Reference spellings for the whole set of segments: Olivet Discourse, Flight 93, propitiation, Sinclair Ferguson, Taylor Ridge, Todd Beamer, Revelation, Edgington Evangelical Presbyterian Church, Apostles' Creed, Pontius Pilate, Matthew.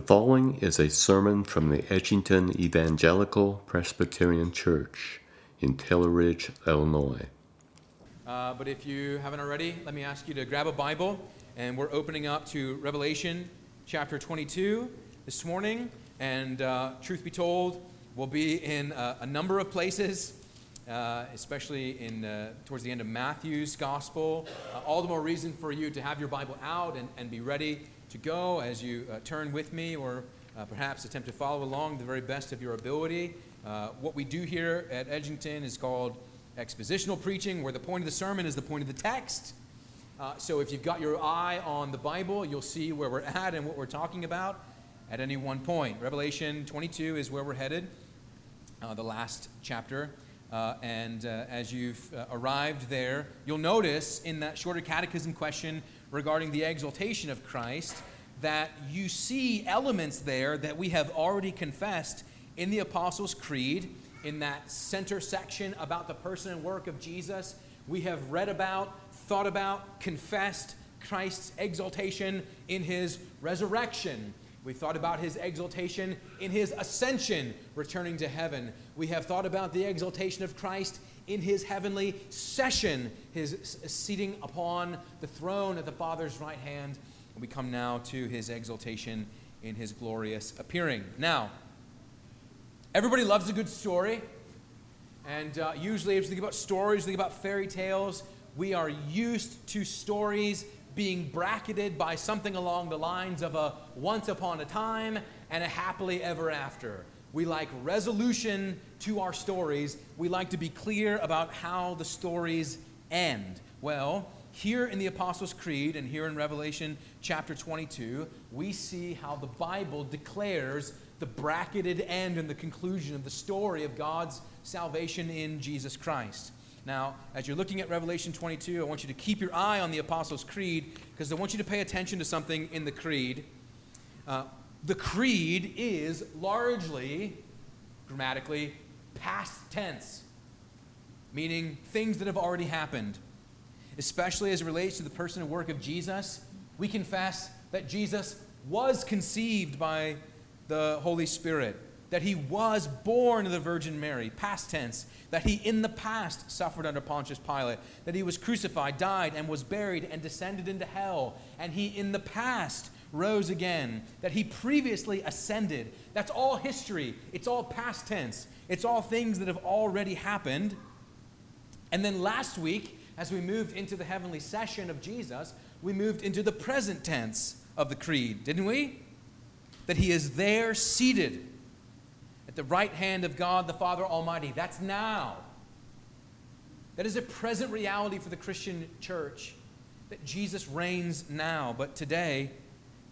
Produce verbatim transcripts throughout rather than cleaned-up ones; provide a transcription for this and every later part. The following is a sermon from the Edgington Evangelical Presbyterian Church in Taylor Ridge, Illinois. Uh, but if you haven't already, let me ask you to grab a Bible, and we're opening up to Revelation chapter twenty-two this morning. And uh, truth be told, we'll be in a, a number of places, uh, especially in uh, towards the end of Matthew's Gospel. Uh, all the more reason for you to have your Bible out and, and be ready to go as you uh, turn with me, or uh, perhaps attempt to follow along the very best of your ability. Uh, what we do here at Edgington is called expositional preaching, where the point of the sermon is the point of the text. Uh, so if you've got your eye on the Bible, you'll see where we're at and what we're talking about at any one point. Revelation twenty-two is where we're headed, uh, the last chapter. Uh, and uh, as you've uh, arrived there, you'll notice in that shorter catechism question regarding the exaltation of Christ, that you see elements there that we have already confessed in the Apostles' Creed, in that center section about the person and work of Jesus. We have read about, thought about, confessed Christ's exaltation in his resurrection. We thought about his exaltation in his ascension, returning to heaven. We have thought about the exaltation of Christ in his heavenly session, his seating upon the throne at the Father's right hand. And we come now to his exaltation in his glorious appearing. Now, everybody loves a good story. And uh, usually, if you think about stories, think about fairy tales, we are used to stories being bracketed by something along the lines of a once upon a time and a happily ever after. We like resolution to our stories. We like to be clear about how the stories end. Well, here in the Apostles' Creed and here in Revelation chapter twenty-two, we see how the Bible declares the bracketed end and the conclusion of the story of God's salvation in Jesus Christ. Now, as you're looking at Revelation twenty-two, I want you to keep your eye on the Apostles' Creed, because I want you to pay attention to something in the Creed. Uh, the Creed is largely, grammatically, past tense, meaning things that have already happened. Especially as it relates to the person and work of Jesus, we confess that Jesus was conceived by the Holy Spirit, that he was born of the Virgin Mary, past tense, that he in the past suffered under Pontius Pilate, that he was crucified, died, and was buried, and descended into hell, and he in the past rose again, that he previously ascended. That's all history. It's all past tense. It's all things that have already happened. And then last week, as we moved into the heavenly session of Jesus, we moved into the present tense of the Creed, didn't we? That he is there seated at the right hand of God the Father Almighty. That's now. That is a present reality for the Christian church, that Jesus reigns now. But today,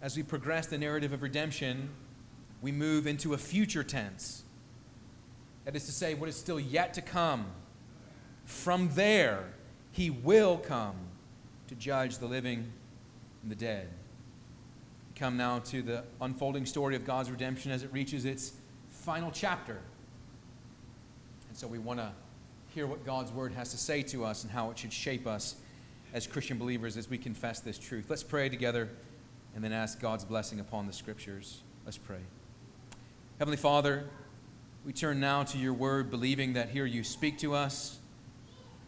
as we progress the narrative of redemption, we move into a future tense. That is to say, what is still yet to come. From there, he will come to judge the living and the dead. We come now to the unfolding story of God's redemption as it reaches its final chapter. And so we want to hear what God's word has to say to us and how it should shape us as Christian believers as we confess this truth. Let's pray together and then ask God's blessing upon the scriptures. Let's pray. Heavenly Father, we turn now to your word, believing that here you speak to us,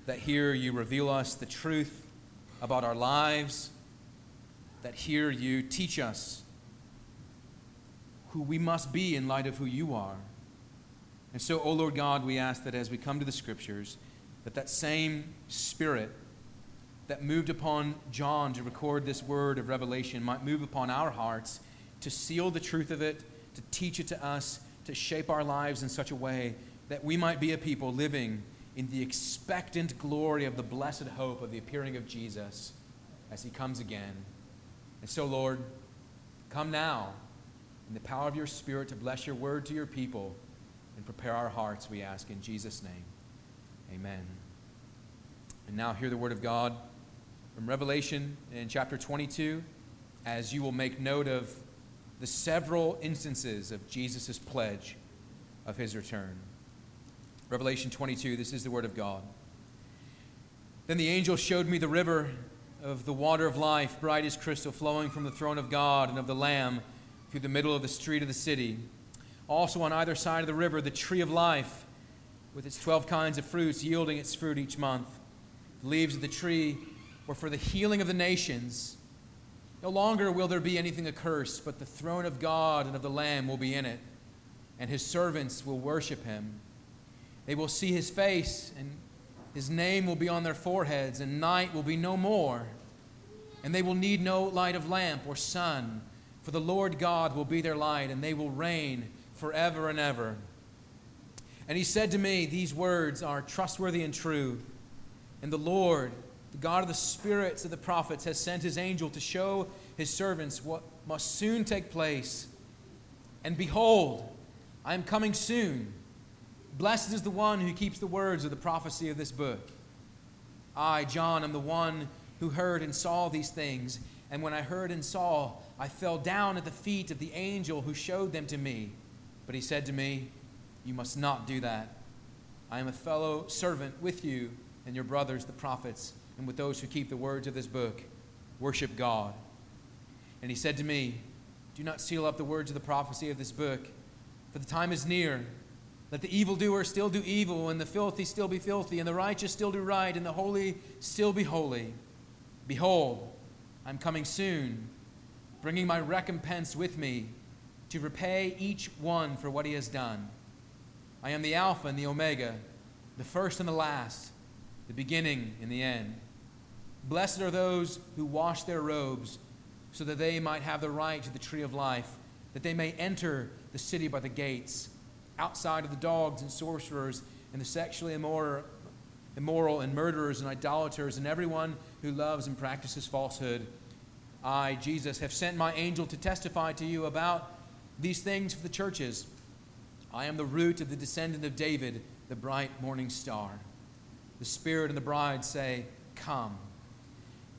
that here you reveal us the truth about our lives, that here you teach us who we must be in light of who you are. And so, O Lord God, we ask that as we come to the Scriptures, that that same Spirit that moved upon John to record this word of Revelation might move upon our hearts to seal the truth of it, to teach it to us, to shape our lives in such a way that we might be a people living in the expectant glory of the blessed hope of the appearing of Jesus as he comes again. And so, Lord, come now in the power of your Spirit to bless your word to your people and prepare our hearts, we ask in Jesus' name. Amen. And now hear the word of God from Revelation in chapter twenty-two, as you will make note of the several instances of Jesus' pledge of his return. Revelation twenty-two, this is the word of God. Then the angel showed me the river of the water of life, bright as crystal, flowing from the throne of God and of the Lamb through the middle of the street of the city. Also on either side of the river, the tree of life, with its twelve kinds of fruits, yielding its fruit each month. The leaves of the tree were for the healing of the nations. No longer will there be anything accursed, but the throne of God and of the Lamb will be in it, and his servants will worship him. They will see his face, and his name will be on their foreheads, and night will be no more. And they will need no light of lamp or sun, for the Lord God will be their light, and they will reign forever and ever. And he said to me, these words are trustworthy and true. And the Lord, the God of the spirits of the prophets, has sent his angel to show his servants what must soon take place. And behold, I am coming soon. Blessed is the one who keeps the words of the prophecy of this book. I, John, am the one who heard and saw these things. And when I heard and saw, I fell down at the feet of the angel who showed them to me. But he said to me, you must not do that. I am a fellow servant with you and your brothers, the prophets, and with those who keep the words of this book. Worship God. And he said to me, do not seal up the words of the prophecy of this book, for the time is near. Let the evildoer still do evil, and the filthy still be filthy, and the righteous still do right, and the holy still be holy. Behold, I'm coming soon, bringing my recompense with me to repay each one for what he has done. I am the Alpha and the Omega, the first and the last, the beginning and the end. Blessed are those who wash their robes, so that they might have the right to the tree of life, that they may enter the city by the gates, outside of the dogs and sorcerers and the sexually immoral and murderers and idolaters and everyone who loves and practices falsehood. I, Jesus, have sent my angel to testify to you about these things for the churches. I am the root of the descendant of David, the bright morning star. The Spirit and the bride say, come.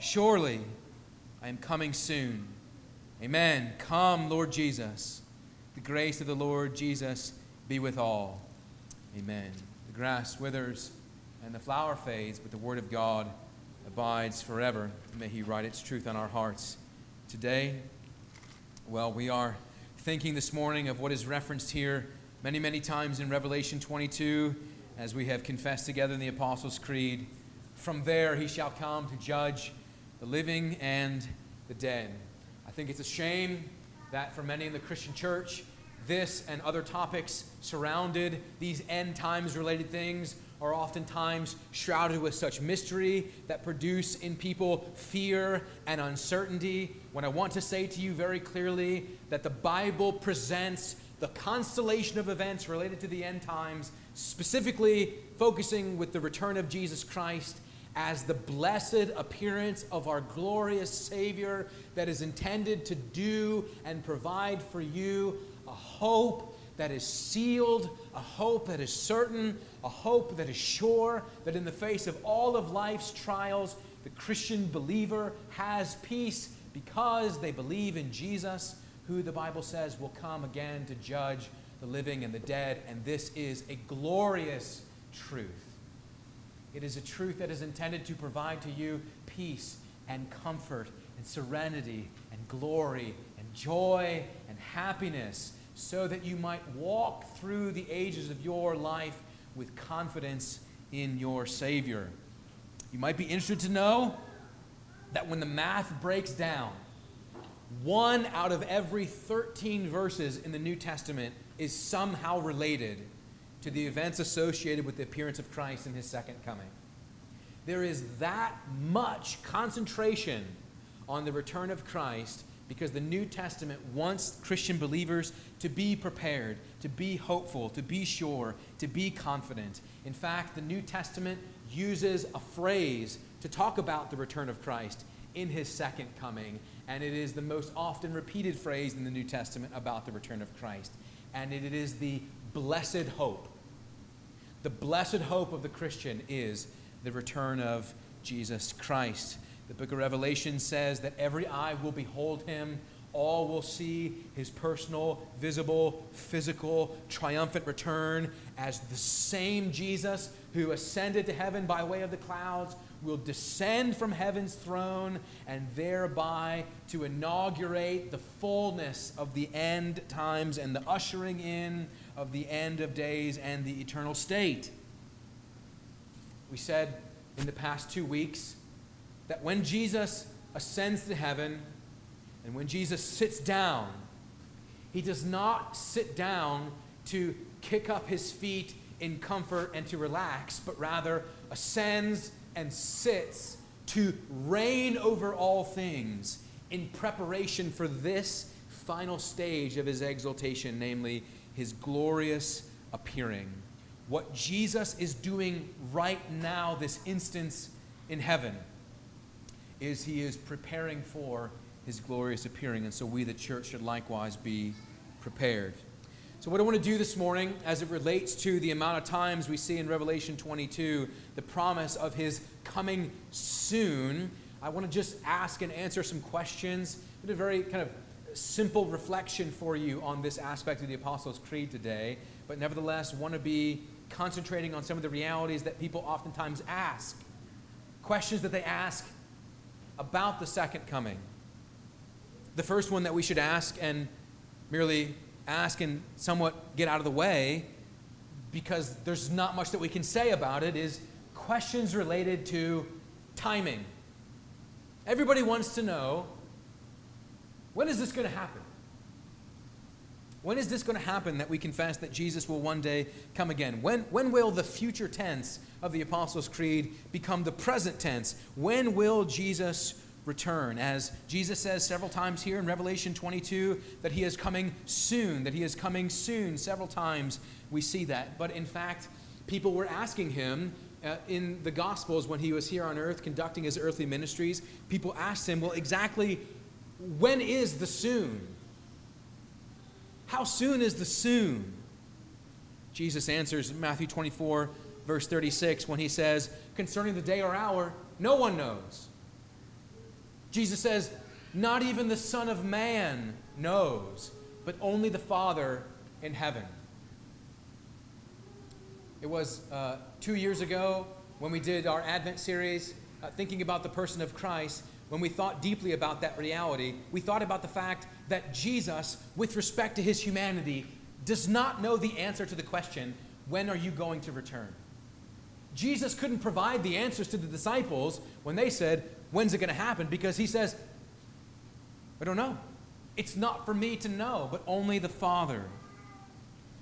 surely I am coming soon. Amen. Come, Lord Jesus. The grace of the Lord Jesus be with all. Amen. The grass withers and the flower fades, but the word of God abides forever. May he write its truth on our hearts today. Well, we are thinking this morning of what is referenced here many, many times in Revelation twenty-two, as we have confessed together in the Apostles' Creed. From there he shall come to judge the living and the dead. I think it's a shame that for many in the Christian church, this and other topics surrounded these end times related things are oftentimes shrouded with such mystery that produce in people fear and uncertainty. When I want to say to you very clearly that the Bible presents the constellation of events related to the end times, specifically focusing with the return of Jesus Christ as the blessed appearance of our glorious Savior that is intended to do and provide for you a hope that is sealed, a hope that is certain, a hope that is sure, that in the face of all of life's trials, the Christian believer has peace because they believe in Jesus, who the Bible says will come again to judge the living and the dead, and this is a glorious truth. It is a truth that is intended to provide to you peace and comfort and serenity and glory and joy and happiness so that you might walk through the ages of your life with confidence in your Savior. You might be interested to know that when the math breaks down, one out of every thirteen verses in the New Testament is somehow related to the events associated with the appearance of Christ and his second coming. There is that much concentration on the return of Christ because the New Testament wants Christian believers to be prepared, to be hopeful, to be sure, to be confident. In fact, the New Testament uses a phrase to talk about the return of Christ in his second coming, and it is the most often repeated phrase in the New Testament about the return of Christ. And it is the blessed hope. The blessed hope of the Christian is the return of Jesus Christ. The book of Revelation says that every eye will behold him. All will see his personal, visible, physical, triumphant return as the same Jesus who ascended to heaven by way of the clouds will descend from heaven's throne and thereby to inaugurate the fullness of the end times and the ushering in of the end of days and the eternal state. We said in the past two weeks that when Jesus ascends to heaven, and when Jesus sits down, he does not sit down to kick up his feet in comfort and to relax, but rather ascends and sits to reign over all things in preparation for this final stage of his exaltation, namely his glorious appearing. What Jesus is doing right now, this instance in heaven, is he is preparing for his glorious appearing, and so we, the church, should likewise be prepared. So what I want to do this morning, as it relates to the amount of times we see in Revelation twenty-two, the promise of his coming soon, I want to just ask and answer some questions. I did a very kind of simple reflection for you on this aspect of the Apostles' Creed today, but nevertheless want to be concentrating on some of the realities that people oftentimes ask, questions that they ask about the second coming. The first one that we should ask and merely ask and somewhat get out of the way, because there's not much that we can say about it, is questions related to timing. Everybody wants to know, when is this going to happen? When is this going to happen that we confess that Jesus will one day come again? When, when will the future tense of the Apostles' Creed become the present tense? When will Jesus return? As Jesus says several times here in Revelation twenty-two, that he is coming soon, that he is coming soon. Several times we see that. But in fact, people were asking him uh, in the Gospels when he was here on earth conducting his earthly ministries, people asked him, well, exactly when is the soon? How soon is the soon? Jesus answers in Matthew twenty-four, verse thirty-six, when he says, concerning the day or hour, no one knows. Jesus says, not even the Son of Man knows, but only the Father in heaven. It was uh, two years ago when we did our Advent series, uh, thinking about the person of Christ, when we thought deeply about that reality, we thought about the fact that Jesus, with respect to his humanity, does not know the answer to the question, when are you going to return? Jesus couldn't provide the answers to the disciples when they said, when's it going to happen? Because he says, I don't know. It's not for me to know, but only the Father.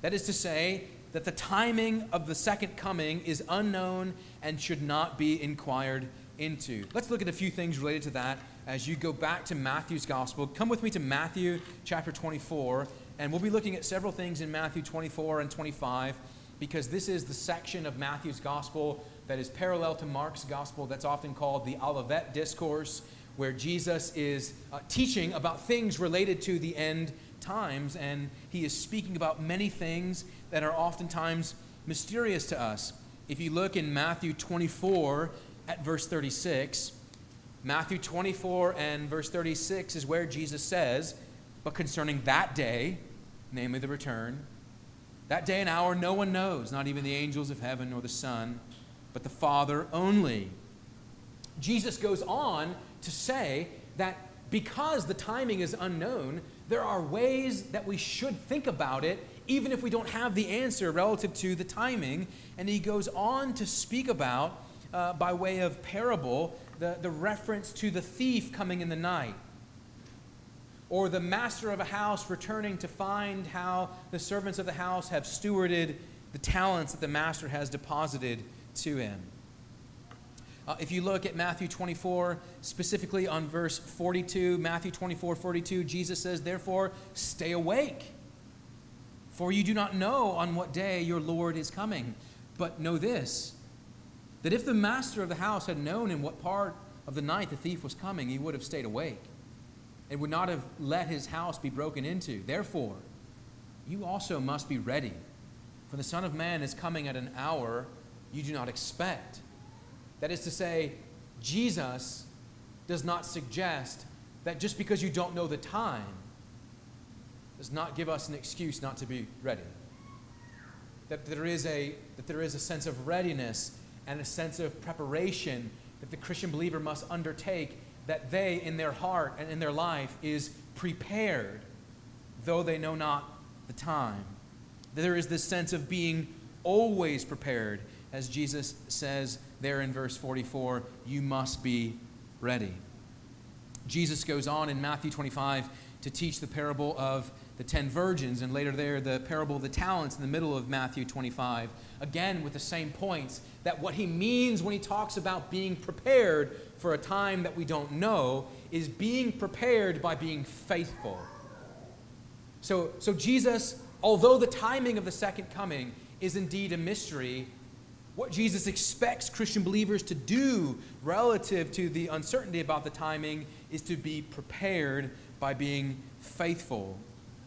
That is to say that the timing of the second coming is unknown and should not be inquired into. Let's look at a few things related to that as you go back to Matthew's gospel. Come with me to Matthew chapter twenty-four, and we'll be looking at several things in Matthew twenty-four and twenty-five, because this is the section of Matthew's gospel that is parallel to Mark's gospel that's often called the Olivet Discourse, where Jesus is uh, teaching about things related to the end times, and he is speaking about many things that are oftentimes mysterious to us. If you look in Matthew twenty-four at verse thirty-six, Matthew twenty-four and verse thirty-six is where Jesus says, but concerning that day, namely the return, that day and hour no one knows, not even the angels of heaven nor the Son, but the Father only. Jesus goes on to say that because the timing is unknown, there are ways that we should think about it, even if we don't have the answer relative to the timing. And he goes on to speak about, uh, by way of parable, the, the reference to the thief coming in the night, or the master of a house returning to find how the servants of the house have stewarded the talents that the master has deposited to him. Uh, if you look at Matthew twenty-four, specifically on verse forty-two, Matthew twenty-four, forty-two, Jesus says, therefore, stay awake, for you do not know on what day your Lord is coming. But know this, that if the master of the house had known in what part of the night the thief was coming, he would have stayed awake and would not have let his house be broken into. Therefore, you also must be ready, for the Son of Man is coming at an hour you do not expect. That is to say, Jesus does not suggest that just because you don't know the time does not give us an excuse not to be ready. That there is a, that there is a sense of readiness and a sense of preparation that the Christian believer must undertake, that they in their heart and in their life is prepared, though they know not the time. There is this sense of being always prepared, as Jesus says there in verse forty-four, you must be ready. Jesus goes on in Matthew twenty-five to teach the parable of the ten virgins, and later there the parable of the talents in the middle of Matthew twenty-five, again with the same points, that what he means when he talks about being prepared for a time that we don't know is being prepared by being faithful. So, so Jesus, although the timing of the second coming is indeed a mystery, what Jesus expects Christian believers to do relative to the uncertainty about the timing is to be prepared by being faithful.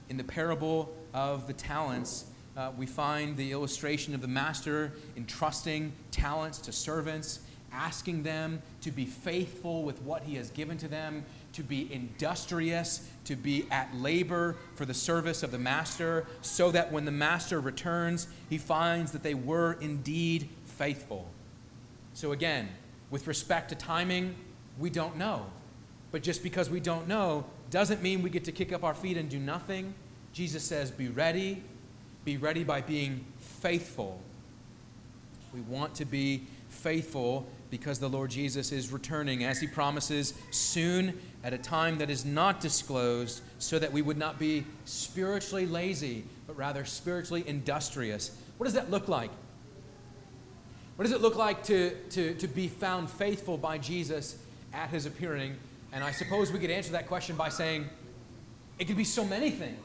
In the parable of the talents, uh, we find the illustration of the master entrusting talents to servants, asking them to be faithful with what he has given to them, to be industrious, to be at labor for the service of the master, so that when the master returns, he finds that they were indeed faithful. So again, with respect to timing, we don't know. But just because we don't know doesn't mean we get to kick up our feet and do nothing. Jesus says, be ready. Be ready by being faithful. We want to be faithful because the Lord Jesus is returning, as he promises, soon, at a time that is not disclosed, so that we would not be spiritually lazy, but rather spiritually industrious. What does that look like? What does it look like to, to, to be found faithful by Jesus at his appearing? And I suppose we could answer that question by saying it could be so many things.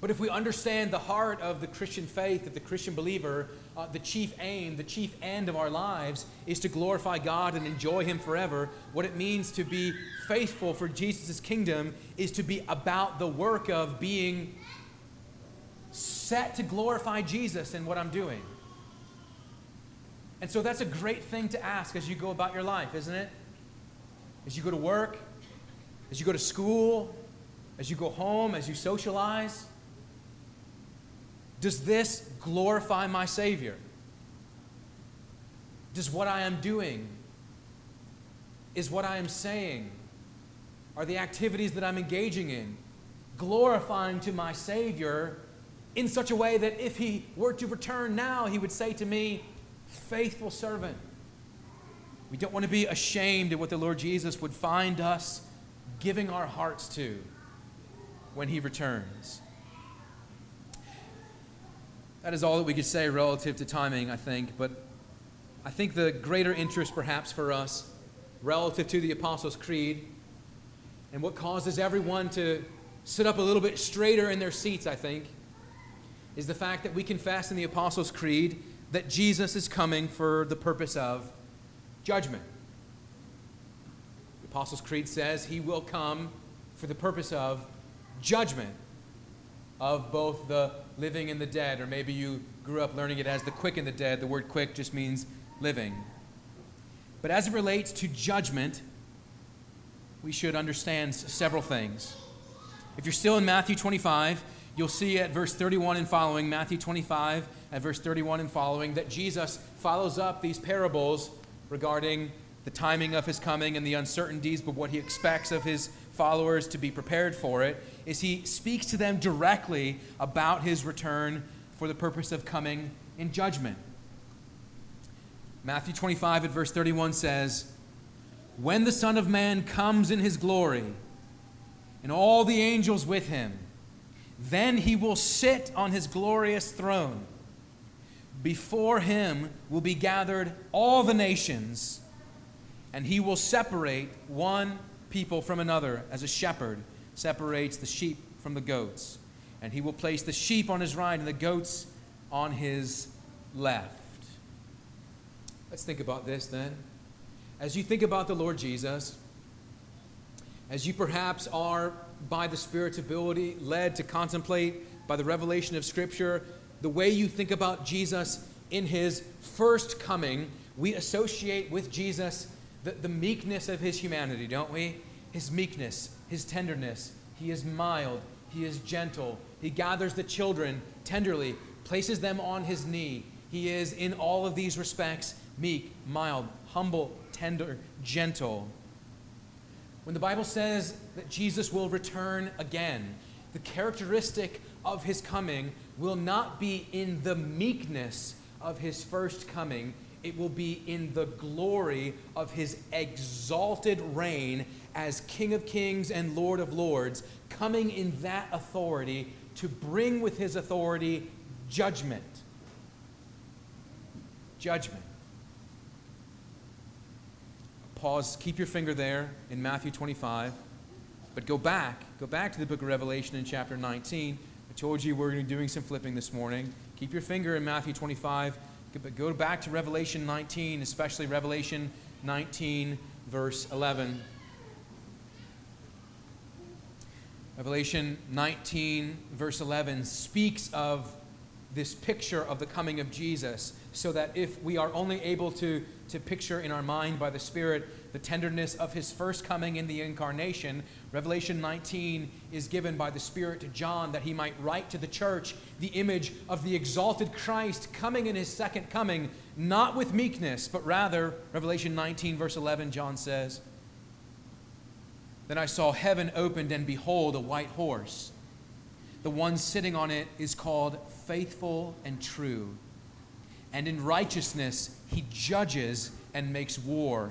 But if we understand the heart of the Christian faith, of the Christian believer, uh, the chief aim, the chief end of our lives is to glorify God and enjoy him forever. What it means to be faithful for Jesus' kingdom is to be about the work of being set to glorify Jesus in what I'm doing. And so that's a great thing to ask as you go about your life, isn't it? As you go to work, as you go to school, as you go home, as you socialize. Does this glorify my Savior? Does what I am doing, is what I am saying, are the activities that I'm engaging in glorifying to my Savior in such a way that if he were to return now, he would say to me, faithful servant? We don't want to be ashamed at what the Lord Jesus would find us giving our hearts to when he returns. That is all that we could say relative to timing, I think, but I think the greater interest perhaps for us relative to the Apostles' Creed and what causes everyone to sit up a little bit straighter in their seats, I think, is the fact that we confess in the Apostles' Creed that Jesus is coming for the purpose of judgment. The Apostles' Creed says he will come for the purpose of judgment of both the living and the dead, or maybe you grew up learning it as the quick and the dead. The word quick just means living. But as it relates to judgment, we should understand several things. If you're still in Matthew twenty-five, you'll see at verse thirty-one and following, Matthew twenty-five at verse thirty-one and following, that Jesus follows up these parables regarding the timing of his coming and the uncertainties, but what he expects of his followers to be prepared for it, is he speaks to them directly about his return for the purpose of coming in judgment. Matthew twenty-five at verse thirty-one says, when the Son of Man comes in his glory, and all the angels with him, then he will sit on his glorious throne. Before him will be gathered all the nations, and he will separate one people from another, as a shepherd separates the sheep from the goats. And he will place the sheep on his right and the goats on his left. Let's think about this then. As you think about the Lord Jesus, as you perhaps are, by the Spirit's ability, led to contemplate by the revelation of Scripture, the way you think about Jesus in his first coming, we associate with Jesus the, the meekness of his humanity, don't we? His meekness, his tenderness. He is mild. He is gentle. He gathers the children tenderly, places them on his knee. He is, in all of these respects, meek, mild, humble, tender, gentle. When the Bible says that Jesus will return again, the characteristic of his coming will not be in the meekness of his first coming. It will be in the glory of his exalted reign as King of Kings and Lord of Lords, coming in that authority to bring with his authority judgment. Judgment. Pause, keep your finger there in Matthew twenty-five, but go back, go back to the book of Revelation in chapter nineteen. I told you we're going to be doing some flipping this morning. Keep your finger in Matthew twenty-five, but go back to Revelation nineteen, especially Revelation nineteen, verse eleven. Revelation nineteen, verse eleven, speaks of this picture of the coming of Jesus, so that if we are only able to, to picture in our mind by the Spirit the tenderness of his first coming in the incarnation, Revelation nineteen is given by the Spirit to John that he might write to the church the image of the exalted Christ coming in his second coming, not with meekness, but rather, Revelation nineteen, verse eleven, John says, "Then I saw heaven opened, and behold, a white horse. The one sitting on it is called Faithful and True. And in righteousness he judges and makes war.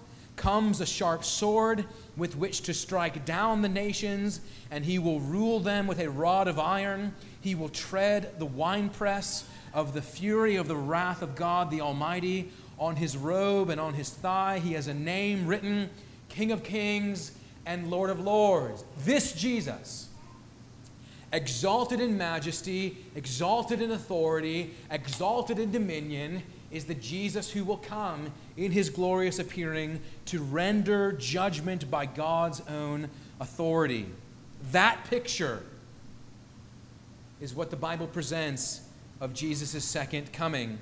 comes a sharp sword with which to strike down the nations, and he will rule them with a rod of iron. He will tread the winepress of the fury of the wrath of God the Almighty. On his robe and on his thigh he has a name written, King of Kings and Lord of Lords." This Jesus, exalted in majesty, exalted in authority, exalted in dominion, is the Jesus who will come in his glorious appearing to render judgment by God's own authority. That picture is what the Bible presents of Jesus' second coming.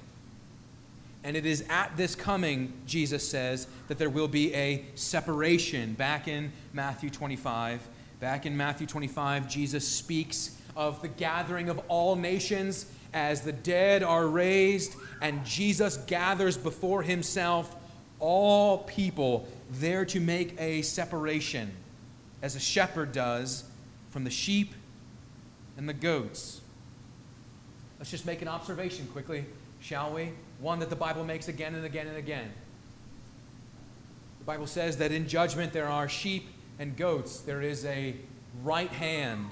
And it is at this coming, Jesus says, that there will be a separation. Back in Matthew twenty-five, Back in Matthew twenty-five, Jesus speaks of the gathering of all nations as the dead are raised, and Jesus gathers before himself all people there to make a separation, as a shepherd does from the sheep and the goats. Let's just make an observation quickly, shall we? One that the Bible makes again and again and again. The Bible says that in judgment there are sheep and goats. There is a right hand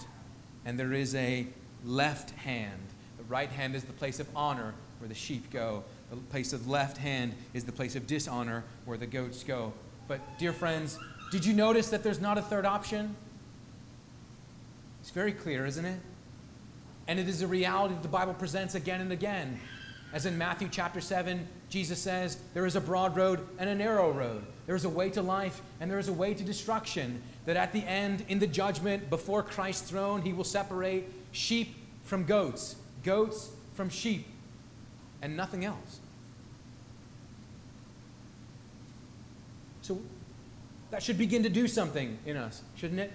and there is a left hand. The right hand is the place of honor where the sheep go. The place of left hand is the place of dishonor where the goats go. But dear friends, did you notice that there's not a third option? It's very clear, isn't it? And it is a reality that the Bible presents again and again. As in Matthew chapter seven, Jesus says, "There is a broad road and a narrow road. There is a way to life and there is a way to destruction." That at the end, in the judgment, before Christ's throne, he will separate sheep from goats, goats from sheep, and nothing else. So that should begin to do something in us, shouldn't it?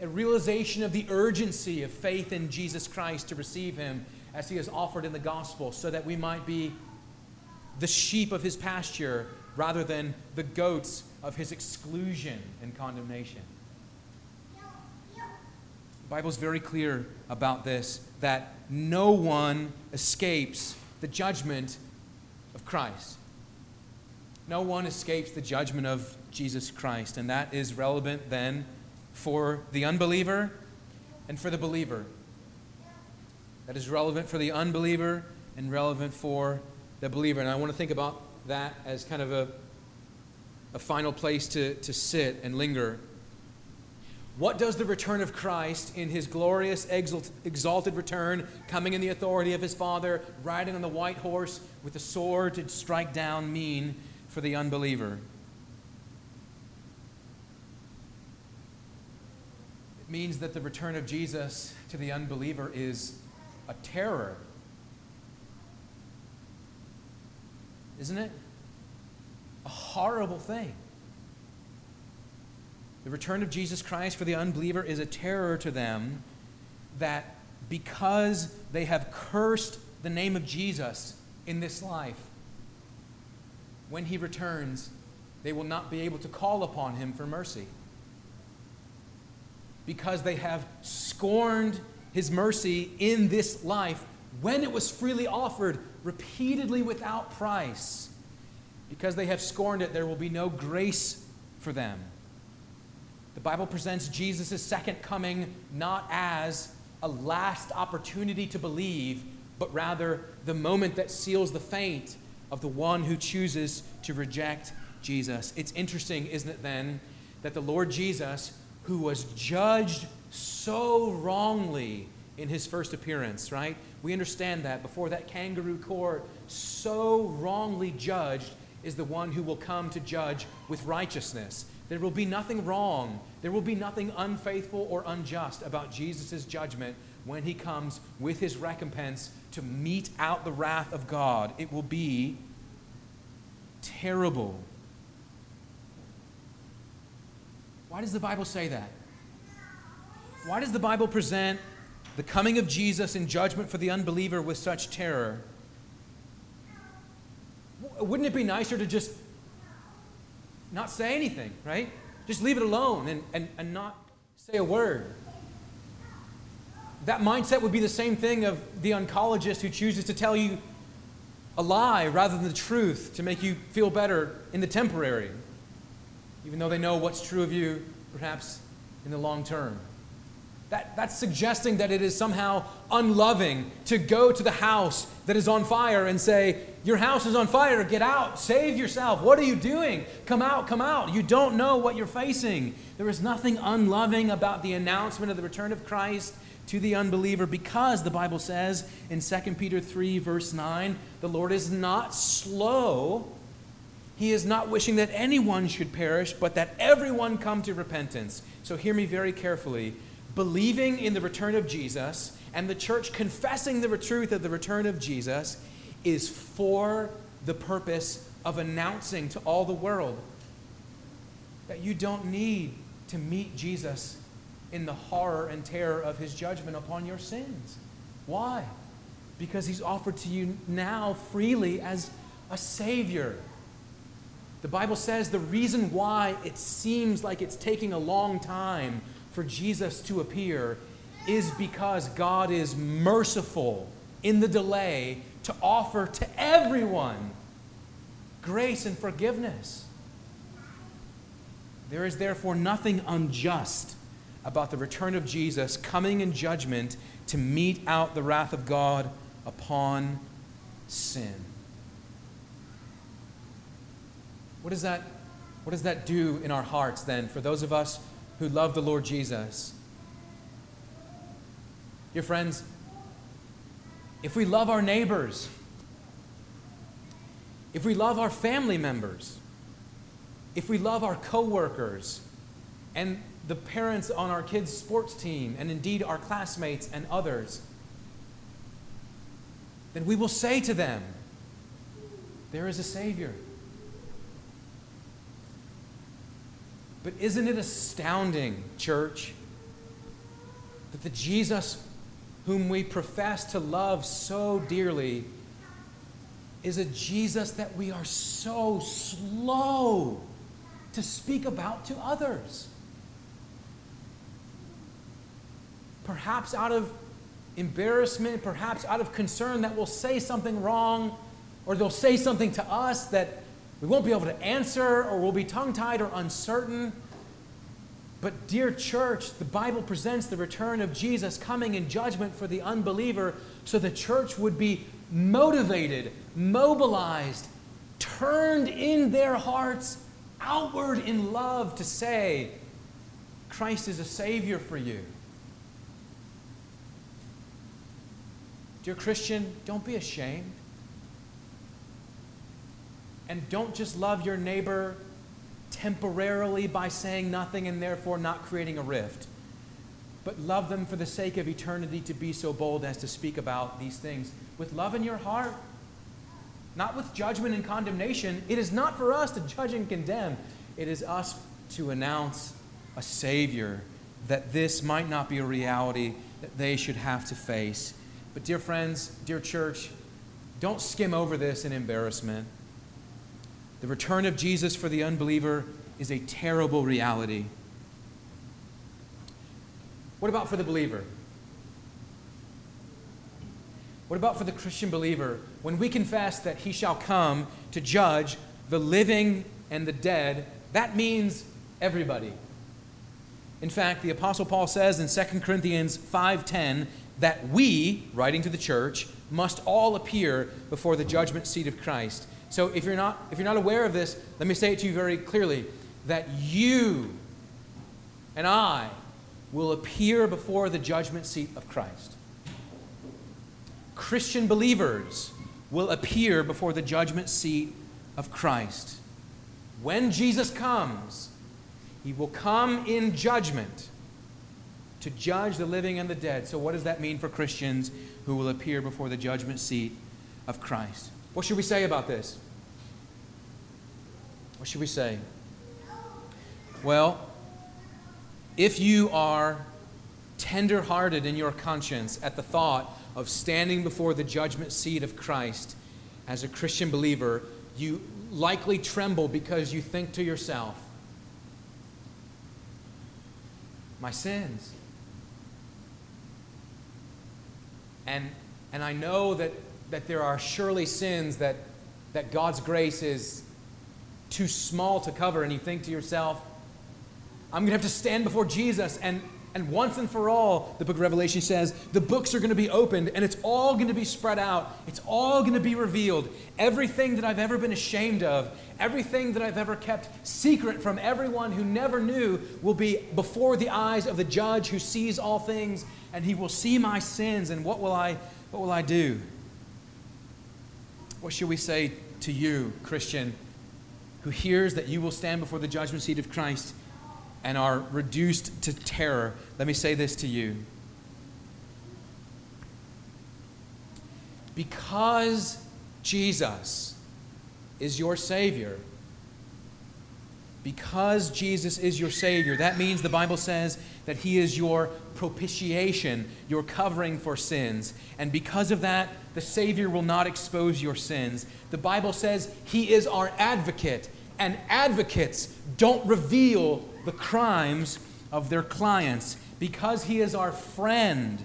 A realization of the urgency of faith in Jesus Christ to receive him as he is offered in the gospel, so that we might be the sheep of his pasture rather than the goats of his exclusion and condemnation. The Bible's very clear about this, that no one escapes the judgment of Christ. No one escapes the judgment of Jesus Christ, and that is relevant then for the unbeliever and for the believer. that is relevant for the unbeliever and relevant for the believer. And I want to think about that as kind of a, a final place to, to sit and linger. What does the return of Christ in his glorious exalt, exalted return, coming in the authority of his Father, riding on the white horse with the sword to strike down, mean for the unbeliever? It means that the return of Jesus to the unbeliever is a terror. Isn't it? A horrible thing. The return of Jesus Christ for the unbeliever is a terror to them, that because they have cursed the name of Jesus in this life, when he returns, they will not be able to call upon him for mercy. Because they have scorned his mercy in this life when it was freely offered repeatedly without price. Because they have scorned it, there will be no grace for them. The Bible presents Jesus' second coming not as a last opportunity to believe, but rather the moment that seals the fate of the one who chooses to reject Jesus. It's interesting, isn't it then, that the Lord Jesus, who was judged so wrongly in his first appearance, right? We understand that before that kangaroo court, so wrongly judged, is the one who will come to judge with righteousness. There will be nothing wrong. There will be nothing unfaithful or unjust about Jesus' judgment when he comes with his recompense to mete out the wrath of God. It will be terrible. Why does the Bible say that? Why does the Bible present the coming of Jesus in judgment for the unbeliever with such terror? Wouldn't it be nicer to just not say anything, right? Just leave it alone and, and, and not say a word. That mindset would be the same thing of the oncologist who chooses to tell you a lie rather than the truth to make you feel better in the temporary, even though they know what's true of you, perhaps in the long term. That, that's suggesting that it is somehow unloving to go to the house that is on fire and say, your house is on fire, get out, save yourself. What are you doing? Come out, come out. You don't know what you're facing. There is nothing unloving about the announcement of the return of Christ to the unbeliever, because the Bible says in Second Peter three, verse nine, the Lord is not slow. He is not wishing that anyone should perish, but that everyone come to repentance. So hear me very carefully. Believing in the return of Jesus and the church confessing the truth of the return of Jesus is for the purpose of announcing to all the world that you don't need to meet Jesus in the horror and terror of his judgment upon your sins. Why? Because he's offered to you now freely as a Savior. The Bible says the reason why it seems like it's taking a long time for Jesus to appear is because God is merciful in the delay to offer to everyone grace and forgiveness. There is therefore nothing unjust about the return of Jesus coming in judgment to mete out the wrath of God upon sin. What does that, what does that do in our hearts then for those of us who love the Lord Jesus? Dear friends, if we love our neighbors, if we love our family members, if we love our co-workers and the parents on our kids' sports team, and indeed our classmates and others, then we will say to them, there is a Savior. But isn't it astounding, church, that the Jesus whom we profess to love so dearly is a Jesus that we are so slow to speak about to others? Perhaps out of embarrassment, perhaps out of concern that we'll say something wrong, or they'll say something to us that we won't be able to answer, or we'll be tongue-tied or uncertain. But dear church, the Bible presents the return of Jesus coming in judgment for the unbeliever, so the church would be motivated, mobilized, turned in their hearts outward in love to say, Christ is a Savior for you. Dear Christian, don't be ashamed. And don't just love your neighbor temporarily by saying nothing and therefore not creating a rift, but love them for the sake of eternity, to be so bold as to speak about these things with love in your heart, not with judgment and condemnation. It is not for us to judge and condemn. It is us to announce a Savior, that this might not be a reality that they should have to face. But dear friends, dear church, don't skim over this in embarrassment. The return of Jesus for the unbeliever is a terrible reality. What about for the believer? What about for the Christian believer? When we confess that he shall come to judge the living and the dead, that means everybody. In fact, the Apostle Paul says in Second Corinthians five ten that we, writing to the church, must all appear before the judgment seat of Christ. So if you're not if you're not aware of this, let me say it to you very clearly, that you and I will appear before the judgment seat of Christ. Christian believers will appear before the judgment seat of Christ. When Jesus comes, he will come in judgment to judge the living and the dead. So what does that mean for Christians who will appear before the judgment seat of Christ? What should we say about this? What should we say? Well, if you are tender-hearted in your conscience at the thought of standing before the judgment seat of Christ as a Christian believer, you likely tremble because you think to yourself, my sins. And, and I know that that there are surely sins that, that God's grace is too small to cover, and you think to yourself, I'm going to have to stand before Jesus, and, and once and for all, the book of Revelation says, the books are going to be opened, and it's all going to be spread out. It's all going to be revealed. Everything that I've ever been ashamed of, everything that I've ever kept secret from everyone who never knew, will be before the eyes of the judge who sees all things, and he will see my sins, and what will I, what will I do? What should we say to you, Christian, who hears that you will stand before the judgment seat of Christ and are reduced to terror? Let me say this to you. Because Jesus is your Savior, because Jesus is your Savior, that means the Bible says that he is your propitiation, your covering for sins. And because of that, the Savior will not expose your sins. The Bible says he is our advocate, and advocates don't reveal the crimes of their clients. Because he is our friend,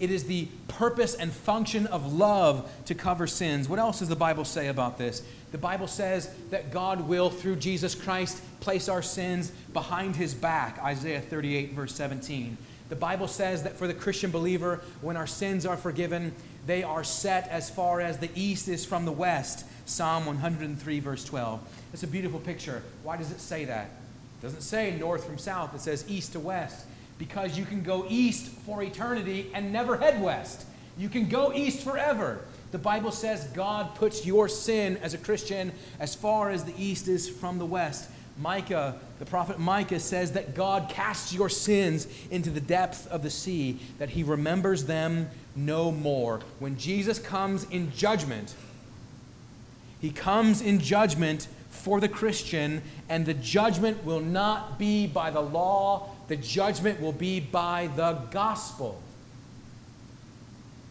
it is the purpose and function of love to cover sins. What else does the Bible say about this? The Bible says that God will, through Jesus Christ, place our sins behind his back. Isaiah thirty-eight, verse seventeen. The Bible says that for the Christian believer, when our sins are forgiven, they are set as far as the east is from the west. Psalm one oh three, verse twelve. It's a beautiful picture. Why does it say that? It doesn't say north from south. It says east to west. Because you can go east for eternity and never head west. You can go east forever. The Bible says God puts your sin as a Christian as far as the east is from the west. Micah, the prophet Micah, says that God casts your sins into the depth of the sea, that he remembers them no more. When Jesus comes in judgment, he comes in judgment for the Christian, and the judgment will not be by the law. The judgment will be by the gospel.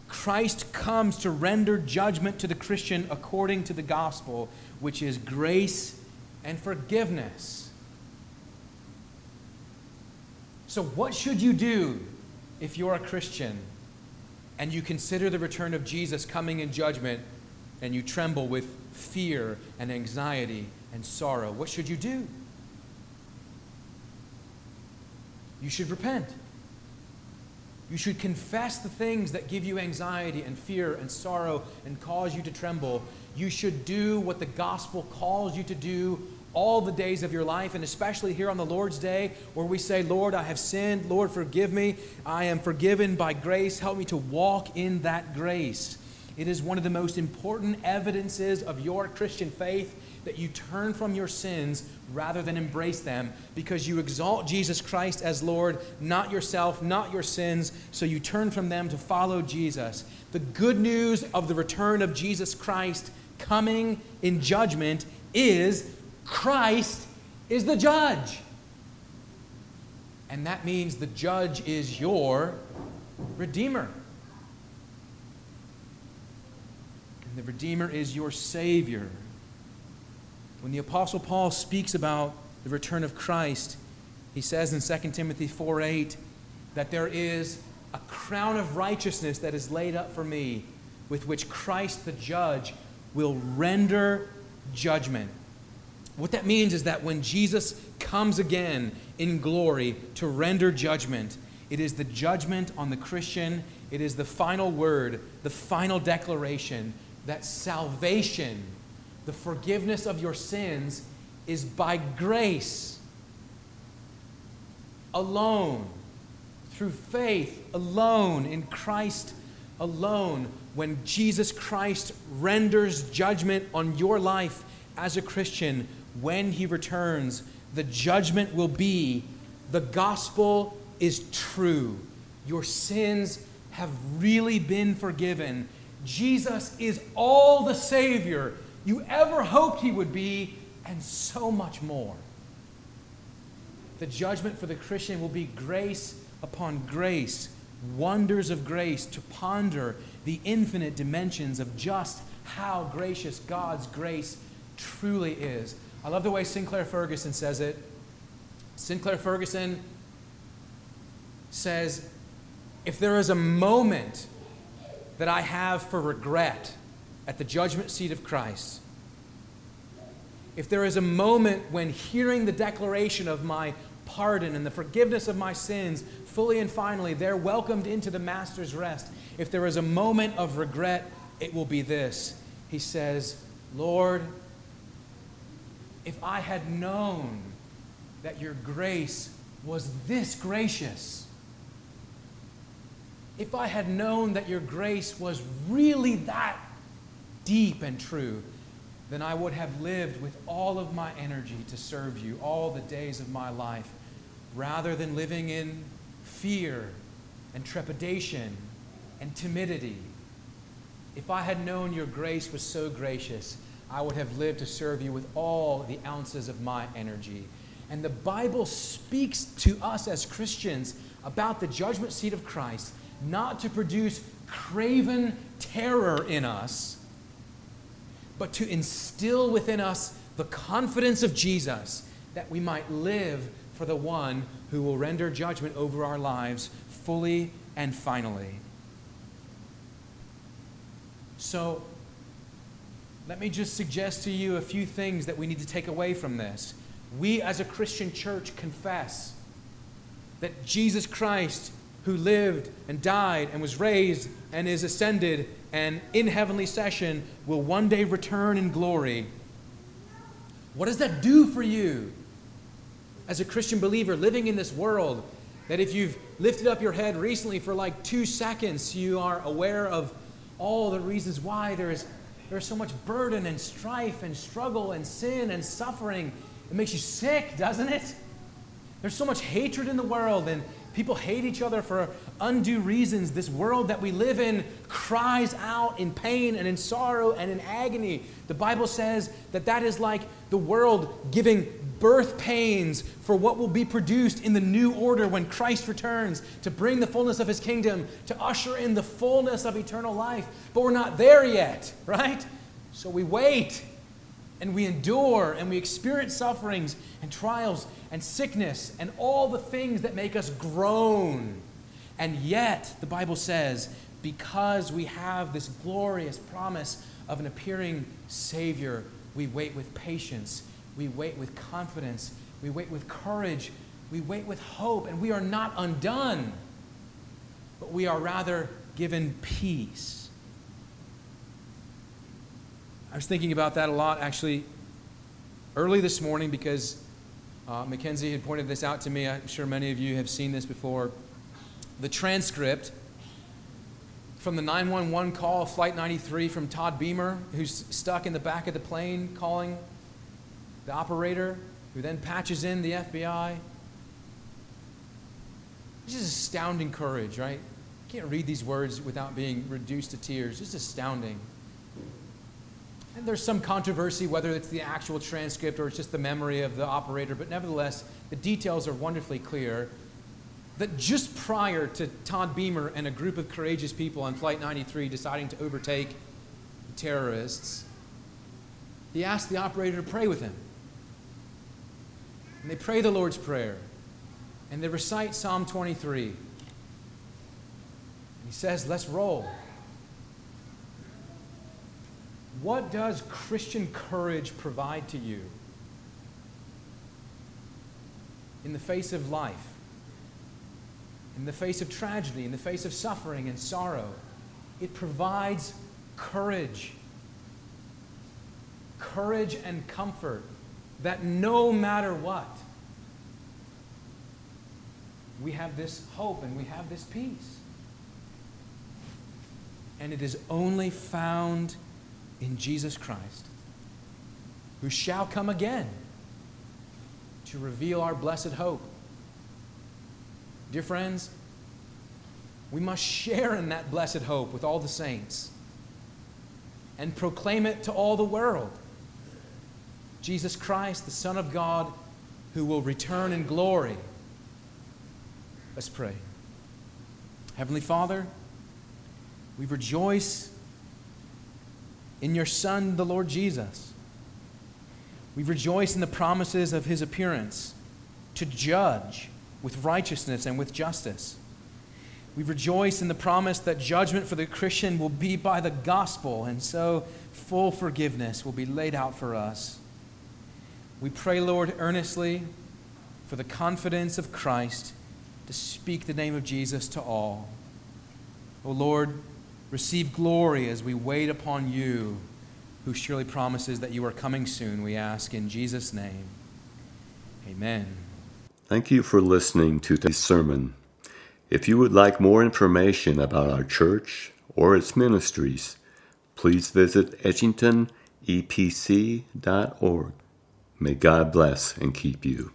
Christ comes to render judgment to the Christian according to the gospel, which is grace and forgiveness. So what should you do if you're a Christian and you consider the return of Jesus coming in judgment and you tremble with fear and anxiety and sorrow? What should you do? you should repent. You should confess the things that give you anxiety and fear and sorrow and cause you to tremble. You should do what the gospel calls you to do all the days of your life, and especially here on the Lord's Day, where we say, Lord, I have sinned. Lord, forgive me. I am forgiven by grace. Help me to walk in that grace. It is one of the most important evidences of your Christian faith that you turn from your sins rather than embrace them, because you exalt Jesus Christ as Lord, not yourself, not your sins, so you turn from them to follow Jesus. The good news of the return of Jesus Christ coming in judgment is Christ is the judge. And that means the judge is your Redeemer. And the Redeemer is your Savior. When the Apostle Paul speaks about the return of Christ, he says in Second Timothy four eight that there is a crown of righteousness that is laid up for me, with which Christ the judge will render judgment. What that means is that when Jesus comes again in glory to render judgment, it is the judgment on the Christian, it is the final word, the final declaration that salvation, the forgiveness of your sins, is by grace alone, through faith alone, in Christ alone. When Jesus Christ renders judgment on your life as a Christian, when he returns, the judgment will be, the gospel is true. Your sins have really been forgiven. Jesus is all the Savior you ever hoped he would be, and so much more. The judgment for the Christian will be grace upon grace, wonders of grace, to ponder the infinite dimensions of just how gracious God's grace truly is. I love the way Sinclair Ferguson says it. Sinclair Ferguson says, if there is a moment that I have for regret at the judgment seat of Christ, if there is a moment when hearing the declaration of my pardon and the forgiveness of my sins fully and finally, they're welcomed into the Master's rest, if there is a moment of regret, it will be this. He says, Lord, if I had known that your grace was this gracious, if I had known that your grace was really that deep and true, then I would have lived with all of my energy to serve you all the days of my life, rather than living in fear and trepidation and timidity. If I had known your grace was so gracious, I would have lived to serve you with all the ounces of my energy. And the Bible speaks to us as Christians about the judgment seat of Christ, not to produce craven terror in us, but to instill within us the confidence of Jesus, that we might live for the one who will render judgment over our lives fully and finally. So, let me just suggest to you a few things that we need to take away from this. We as a Christian church confess that Jesus Christ, who lived and died and was raised and is ascended and in heavenly session, will one day return in glory. What does that do for you as a Christian believer living in this world, that if you've lifted up your head recently for like two seconds, you are aware of all the reasons why there is there's so much burden and strife and struggle and sin and suffering? It makes you sick, doesn't it? There's so much hatred in the world, and people hate each other for undue reasons. This world that we live in cries out in pain and in sorrow and in agony. The Bible says that that is like the world giving birth pains for what will be produced in the new order when Christ returns to bring the fullness of his kingdom, to usher in the fullness of eternal life. But we're not there yet, right? So we wait, and we endure, and we experience sufferings and trials and sickness and all the things that make us groan. And yet, the Bible says, because we have this glorious promise of an appearing Savior, we wait with patience, we wait with confidence, we wait with courage, We wait with hope, and we are not undone, but we are rather given peace. I was thinking about that a lot, actually, early this morning, because uh, Mackenzie had pointed this out to me. I'm sure many of you have seen this before. The transcript from the nine one one call of Flight ninety-three from Todd Beamer, who's stuck in the back of the plane calling the operator, who then patches in the F B I. This is astounding courage, right? You can't read these words without being reduced to tears. It's astounding. And there's some controversy whether it's the actual transcript or it's just the memory of the operator, but nevertheless, the details are wonderfully clear that just prior to Todd Beamer and a group of courageous people on Flight ninety-three deciding to overtake the terrorists, he asked the operator to pray with him. And they pray the Lord's Prayer, and they recite Psalm twenty-three. And he says, let's roll. What does Christian courage provide to you in the face of life, in the face of tragedy, in the face of suffering and sorrow? It provides courage. Courage and comfort that no matter what, we have this hope and we have this peace. And it is only found in Jesus Christ, who shall come again to reveal our blessed hope. Dear friends, we must share in that blessed hope with all the saints and proclaim it to all the world. Jesus Christ, the Son of God, who will return in glory. Let's pray. Heavenly Father, we rejoice in your Son, the Lord Jesus. We rejoice in the promises of his appearance to judge with righteousness and with justice. We rejoice in the promise that judgment for the Christian will be by the gospel, and so full forgiveness will be laid out for us. We pray, Lord, earnestly for the confidence of Christ to speak the name of Jesus to all. O Lord, receive glory as we wait upon you, who surely promises that you are coming soon, we ask in Jesus' name. Amen. Thank you for listening to this sermon. If you would like more information about our church or its ministries, please visit Edgington E P C dot org. May God bless and keep you.